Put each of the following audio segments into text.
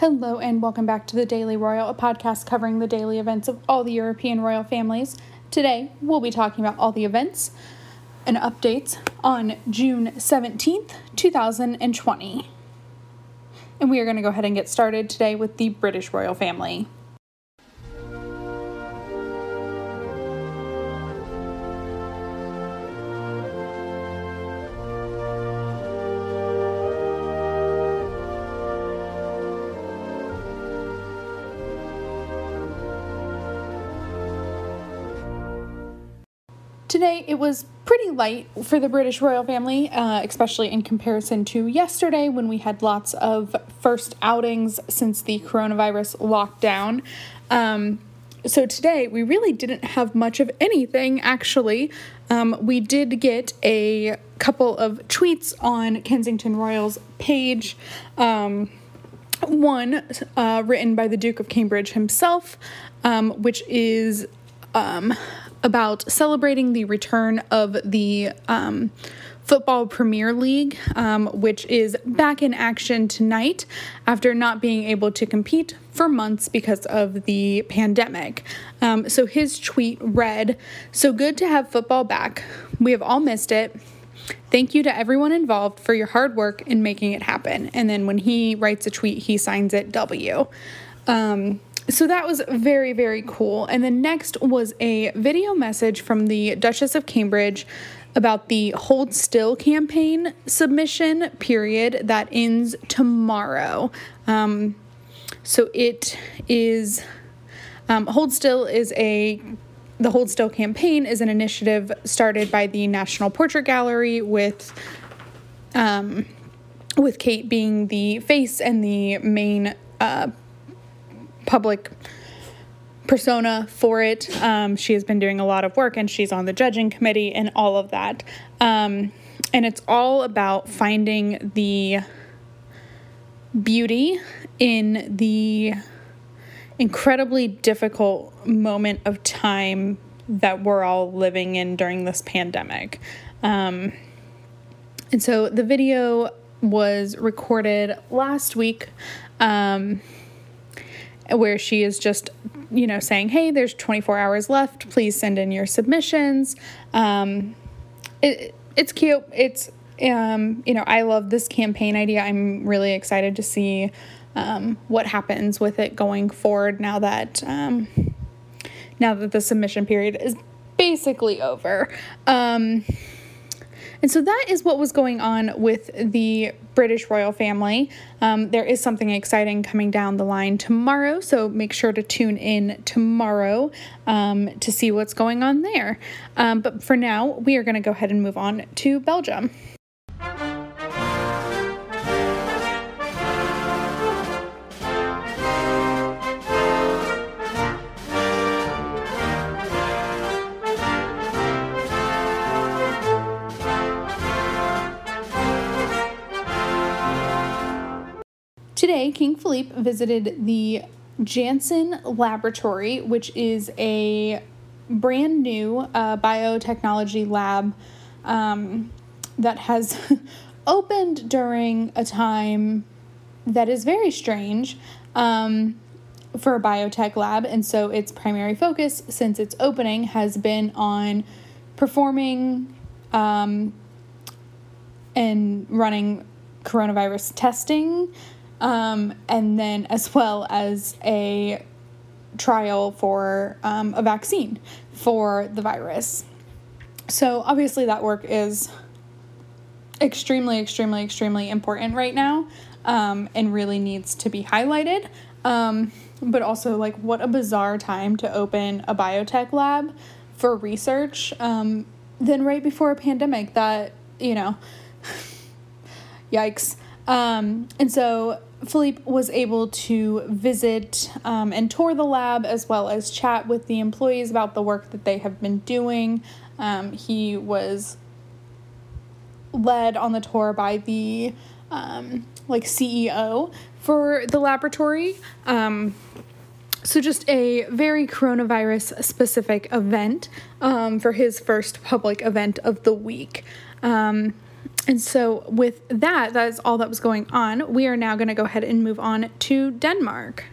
Hello and welcome back to the Daily Royal, a podcast covering the daily events of all the European royal families. Today, we'll be talking about all the events and updates on June 17th, 2020. And we are going to go ahead and get started today with the British royal family. Today, it was pretty light for the British royal family, especially in comparison to yesterday when we had lots of first outings since the coronavirus lockdown. So today, we really didn't have much of anything, actually. We did get a couple of tweets on Kensington Royal's page. One written by the Duke of Cambridge himself, which is about celebrating the return of the Football Premier League, which is back in action tonight after not being able to compete for months because of the pandemic. So his tweet read, "So good to have football back. We have all missed it. Thank you to everyone involved for your hard work in making it happen." And then when he writes a tweet, he signs it W. So that was very, very cool. And the next was a video message from the Duchess of Cambridge about the Hold Still campaign submission period that ends tomorrow. So it is, the Hold Still campaign is an initiative started by the National Portrait Gallery with Kate being the face and the main public persona for it. She has been doing a lot of work and she's on the judging committee and all of that. And it's all about finding the beauty in the incredibly difficult moment of time that we're all living in during this pandemic. And so the video was recorded last week, where she is just, saying, "Hey, there's 24 hours left. Please send in your submissions." It's cute. It's, I love this campaign idea. I'm really excited to see what happens with it going forward now that the submission period is basically over. And so that is what was going on with the British royal family. There is something exciting coming down the line tomorrow, so make sure to tune in tomorrow to see what's going on there. But for now, we are going to go ahead and move on to Belgium. Today, King Felipe visited the Janssen Laboratory, which is a brand new biotechnology lab that has opened during a time that is very strange for a biotech lab. And so its primary focus since its opening has been on performing and running coronavirus testing, and then as well as a trial for a vaccine for the virus. So obviously that work is extremely, extremely, extremely important right now, and really needs to be highlighted. But also, like, what a bizarre time to open a biotech lab for research than right before a pandemic that, yikes. And so Felipe was able to visit and tour the lab as well as chat with the employees about the work that they have been doing. He was led on the tour by the CEO for the laboratory. So just a very coronavirus specific event for his first public event of the week. And so with that, that is all that was going on. We are now going to go ahead and move on to Denmark.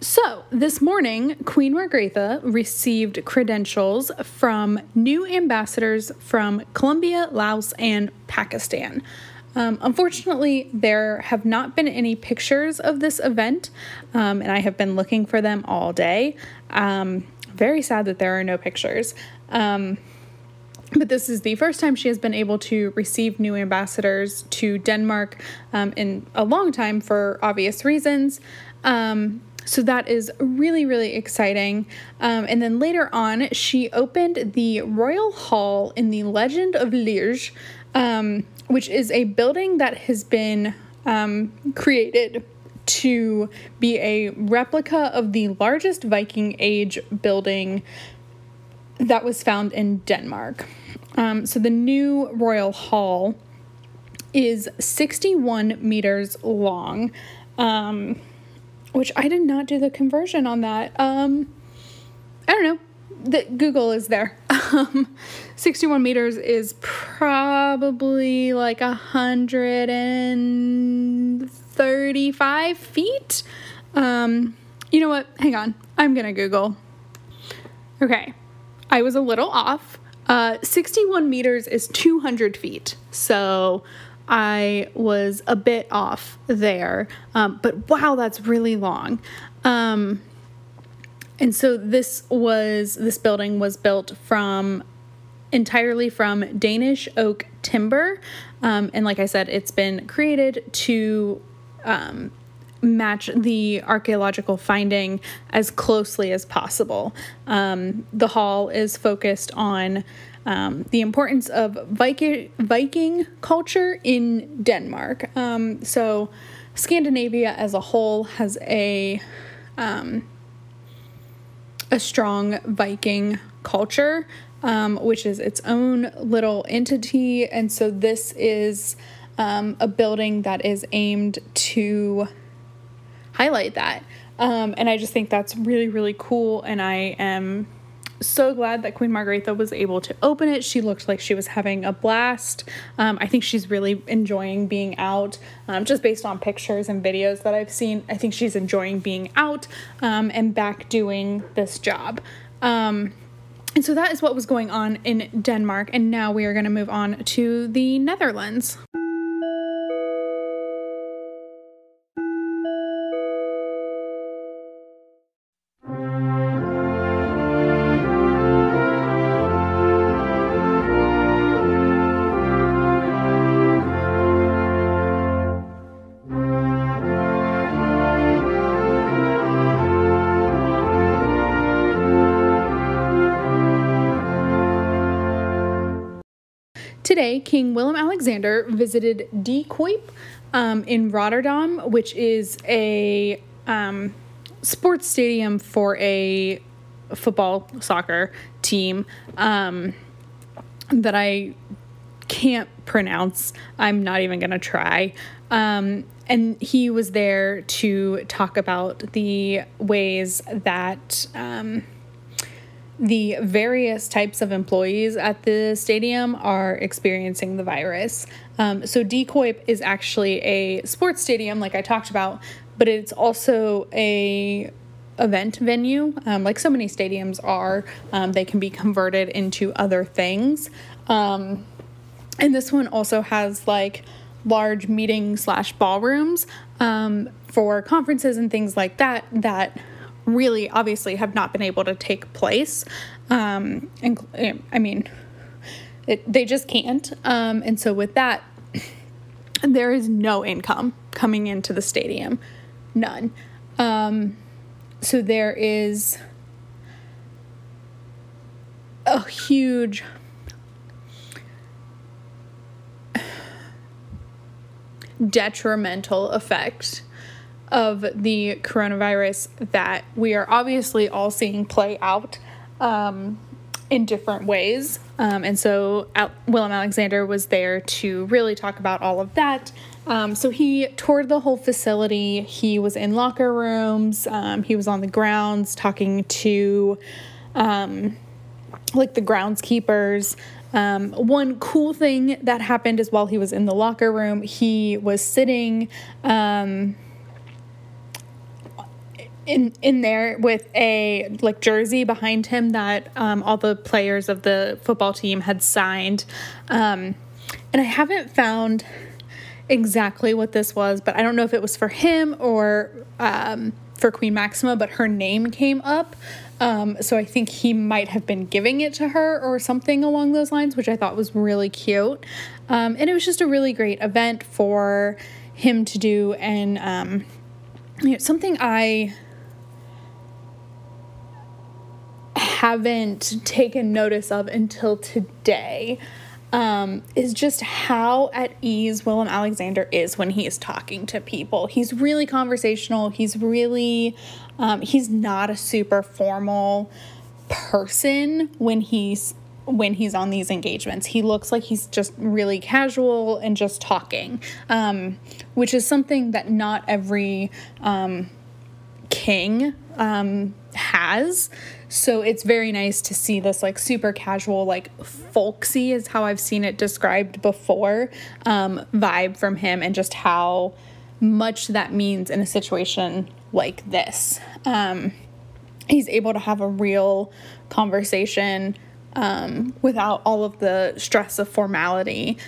So this morning, Queen Margrethe received credentials from new ambassadors from Colombia, Laos, and Pakistan. Unfortunately, there have not been any pictures of this event, and I have been looking for them all day. Very sad that there are no pictures. But this is the first time she has been able to receive new ambassadors to Denmark in a long time for obvious reasons. So that is really, really exciting. And then later on, she opened the Royal Hall in the Legend of Liège, which is a building that has been created to be a replica of the largest Viking Age building that was found in Denmark. So the new Royal Hall is 61 meters long, which I did not do the conversion on that. I don't know. Google is there. 61 meters is probably like 135 feet. You know what? Hang on. I'm going to Google. Okay. I was a little off. 61 meters is 200 feet. So I was a bit off there, but wow, that's really long. And so this building was built entirely from Danish oak timber. And like I said, it's been created to match the archaeological finding as closely as possible. The hall is focused on the importance of Viking culture in Denmark. So Scandinavia as a whole has a strong Viking culture, which is its own little entity. And so this is a building that is aimed to highlight that. And I just think that's really, really cool. And I am so glad that Queen Margrethe was able to open it. She looked like she was having a blast. I think she's really enjoying being out, just based on pictures and videos that I've seen. I think she's enjoying being out and back doing this job. And so that is what was going on in Denmark. And now we are going to move on to the Netherlands. Today, King Willem-Alexander visited De Kuip in Rotterdam, which is a sports stadium for a soccer team that I can't pronounce. I'm not even going to try. And he was there to talk about the ways that the various types of employees at the stadium are experiencing the virus. So De Kuip is actually a sports stadium, like I talked about, but it's also a event venue. Like so many stadiums are, they can be converted into other things. And this one also has like large meeting / ballrooms for conferences and things like that, that really obviously have not been able to take place. And I mean, they just can't. And so with that, there is no income coming into the stadium, none. So there is a huge detrimental effect of the coronavirus that we are obviously all seeing play out in different ways. And so Willem Alexander was there to really talk about all of that. So he toured the whole facility. He was in locker rooms. He was on the grounds talking to like the groundskeepers. One cool thing that happened is while he was in the locker room, he was sitting in there with a like jersey behind him that all the players of the football team had signed. And I haven't found exactly what this was, but I don't know if it was for him or for Queen Maxima, but her name came up. So I think he might have been giving it to her or something along those lines, which I thought was really cute. And it was just a really great event for him to do. And, you know, something I haven't taken notice of until today, is just how at ease Willem Alexander is when he is talking to people. He's really conversational. He's really, he's not a super formal person when he's on these engagements. He looks like he's just really casual and just talking, which is something that not every king has. So it's very nice to see this like super casual, like folksy is how I've seen it described before, vibe from him, and just how much that means in a situation like this. He's able to have a real conversation without all of the stress of formality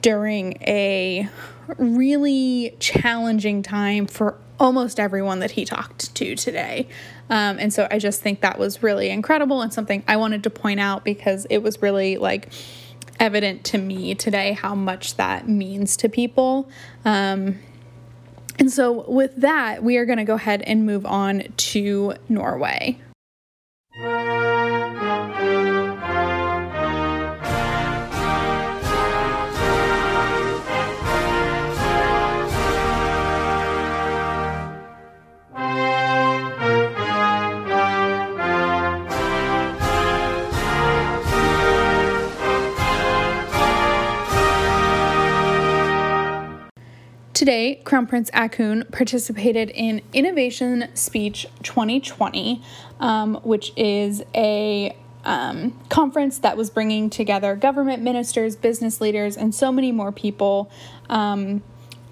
during a really challenging time for almost everyone that he talked to today. And so I just think that was really incredible and something I wanted to point out because it was really like evident to me today how much that means to people. And so with that, we are going to go ahead and move on to Norway. Today, Crown Prince Haakon participated in Innovation Speech 2020, which is a conference that was bringing together government ministers, business leaders, and so many more people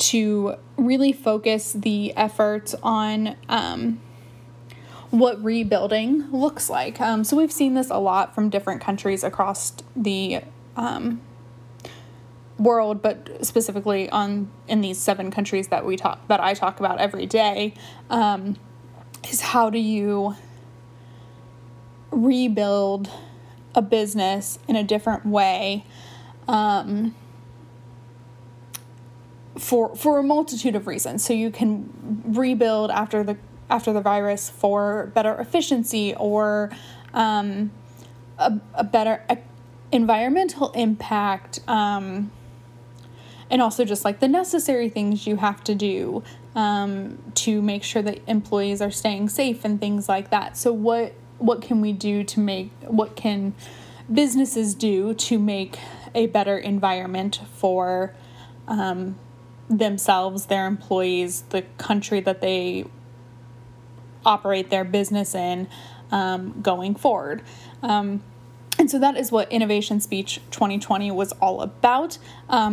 to really focus the efforts on what rebuilding looks like. So we've seen this a lot from different countries across the world, but specifically in these seven countries that I talk about every day, is how do you rebuild a business in a different way, for a multitude of reasons. So you can rebuild after the virus for better efficiency or a better environmental impact. And also just like the necessary things you have to do to make sure that employees are staying safe and things like that. So what can we do to make, what can businesses do to make a better environment for themselves, their employees, the country that they operate their business in going forward. And so that is what Innovation Speech 2020 was all about.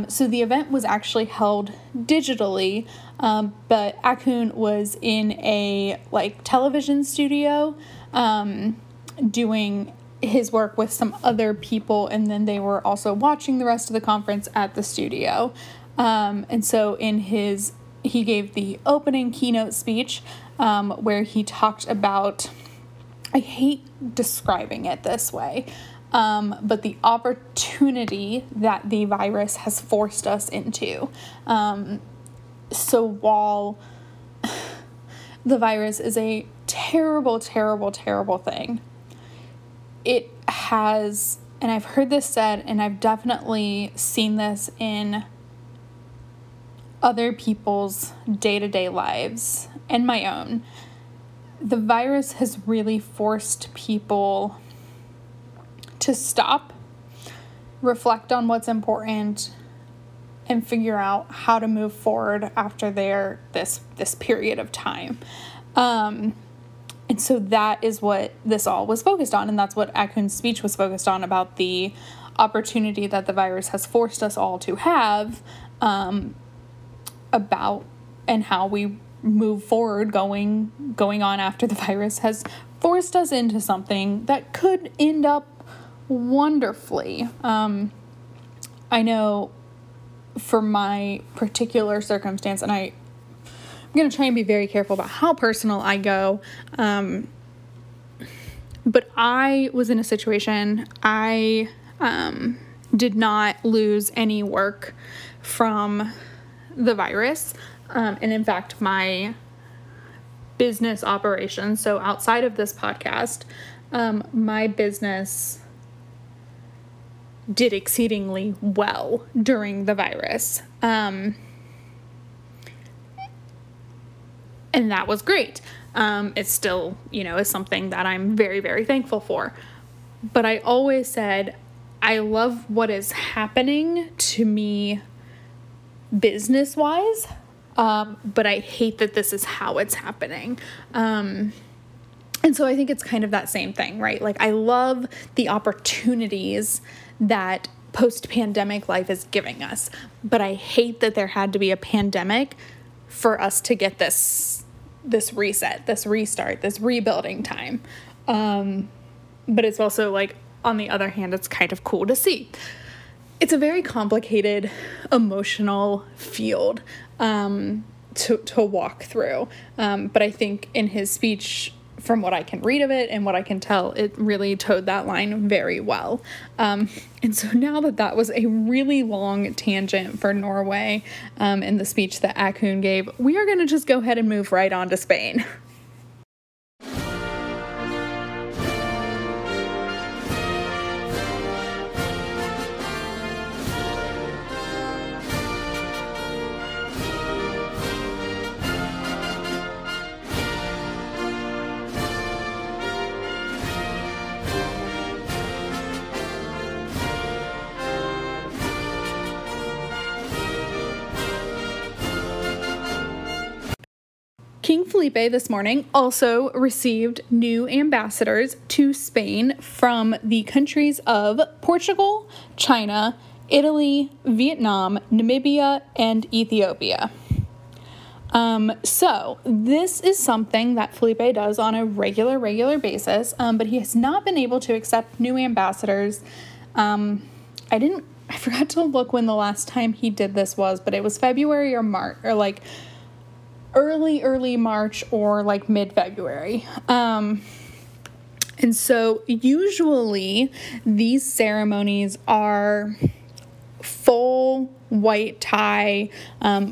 So the event was actually held digitally, but Haakon was in a like television studio doing his work with some other people, and then they were also watching the rest of the conference at the studio. And so he gave the opening keynote speech where he talked about, I hate describing it this way, but the opportunity that the virus has forced us into. So while the virus is a terrible, terrible, terrible thing, it has, and I've heard this said, and I've definitely seen this in other people's day-to-day lives and my own. The virus has really forced people to stop, reflect on what's important, and figure out how to move forward after this period of time. And so that is what this all was focused on, and that's what Akun's speech was focused on, about the opportunity that the virus has forced us all to have, about and how we move forward going on after the virus has forced us into something that could end up wonderfully. I know for my particular circumstance, and I'm going to try and be very careful about how personal I go. But I was in a situation, I did not lose any work from the virus. And in fact, my business operations, so outside of this podcast, my business did exceedingly well during the virus. And that was great. It's still, is something that I'm very, very thankful for. But I always said, I love what is happening to me business-wise, but I hate that this is how it's happening. And so I think it's kind of that same thing, right? Like, I love the opportunities that post-pandemic life is giving us, but I hate that there had to be a pandemic for us to get this reset, this restart, this rebuilding time. But it's also, like, on the other hand, it's kind of cool to see. It's a very complicated emotional field to walk through. But I think in his speech, from what I can read of it and what I can tell, it really towed that line very well. And so now that was a really long tangent for Norway, and the speech that Akun gave, we are going to just go ahead and move right on to Spain. King Felipe this morning also received new ambassadors to Spain from the countries of Portugal, China, Italy, Vietnam, Namibia, and Ethiopia. So this is something that Felipe does on a regular basis, but he has not been able to accept new ambassadors. I forgot to look when the last time he did this was, but it was February or March, or like early March or like mid-February. And so usually these ceremonies are full white tie.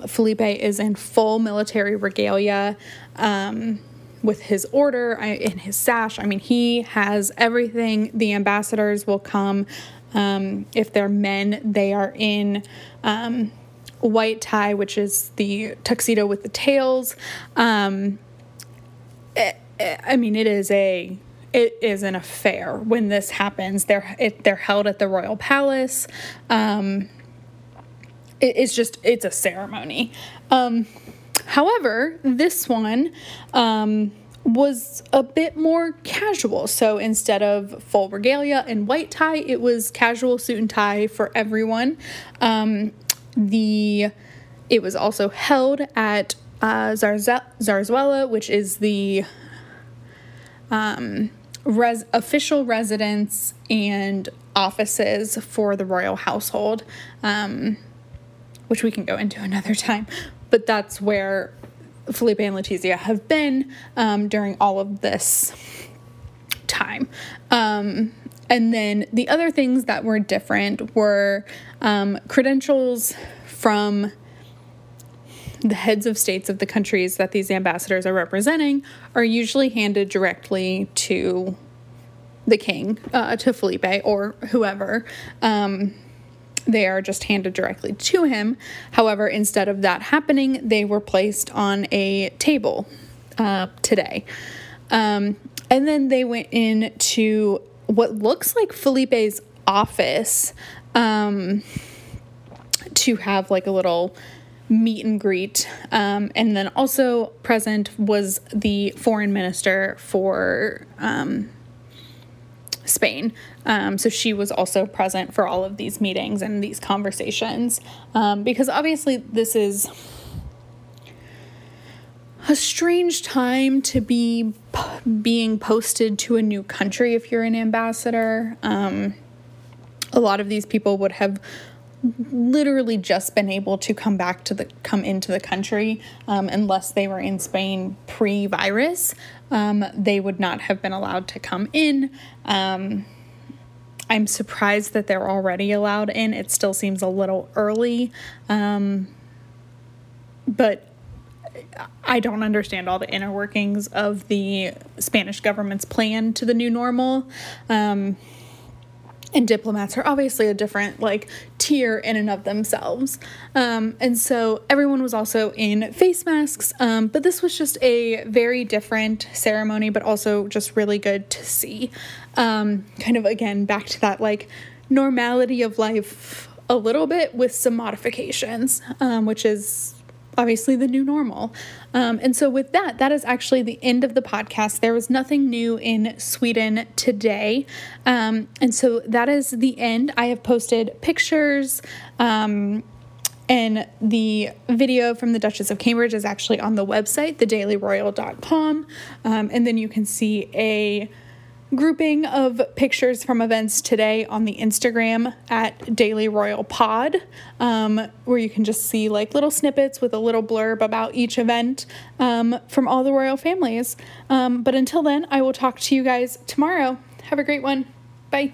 Felipe is in full military regalia, with his order and his sash. I mean, he has everything. The ambassadors will come. If they're men, they are in, white tie, which is the tuxedo with the tails. It is an affair when this happens. They're held at the royal palace. It's a ceremony. However, this one was a bit more casual. So instead of full regalia and white tie, it was casual suit and tie for everyone. It was also held at Zarzuela, which is the official residence and offices for the royal household, which we can go into another time. But that's where Felipe and Letizia have been during all of this time. And then the other things that were different were credentials from the heads of states of the countries that these ambassadors are representing are usually handed directly to the king, to Felipe or whoever. They are just handed directly to him. However, instead of that happening, they were placed on a table today. And then they went into what looks like Felipe's office to have like a little meet and greet. And then also present was the foreign minister for Spain. So she was also present for all of these meetings and these conversations, because obviously this is a strange time to be being posted to a new country if you're an ambassador. A lot of these people would have literally just been able to come into the country, unless they were in Spain pre-virus. They would not have been allowed to come in. I'm surprised that they're already allowed in. It still seems a little early, but I don't understand all the inner workings of the Spanish government's plan to the new normal. And diplomats are obviously a different tier in and of themselves. And so everyone was also in face masks. But this was just a very different ceremony, but also just really good to see. Kind of again, back to that normality of life a little bit with some modifications, which is obviously the new normal. And so with that, that is actually the end of the podcast. There was nothing new in Sweden today. And so that is the end. I have posted pictures, and the video from the Duchess of Cambridge is actually on the website, thedailyroyal.com. And then you can see a grouping of pictures from events today on the Instagram at Daily Royal Pod, where you can just see little snippets with a little blurb about each event from all the royal families. But until then, I will talk to you guys tomorrow. Have a great one. Bye.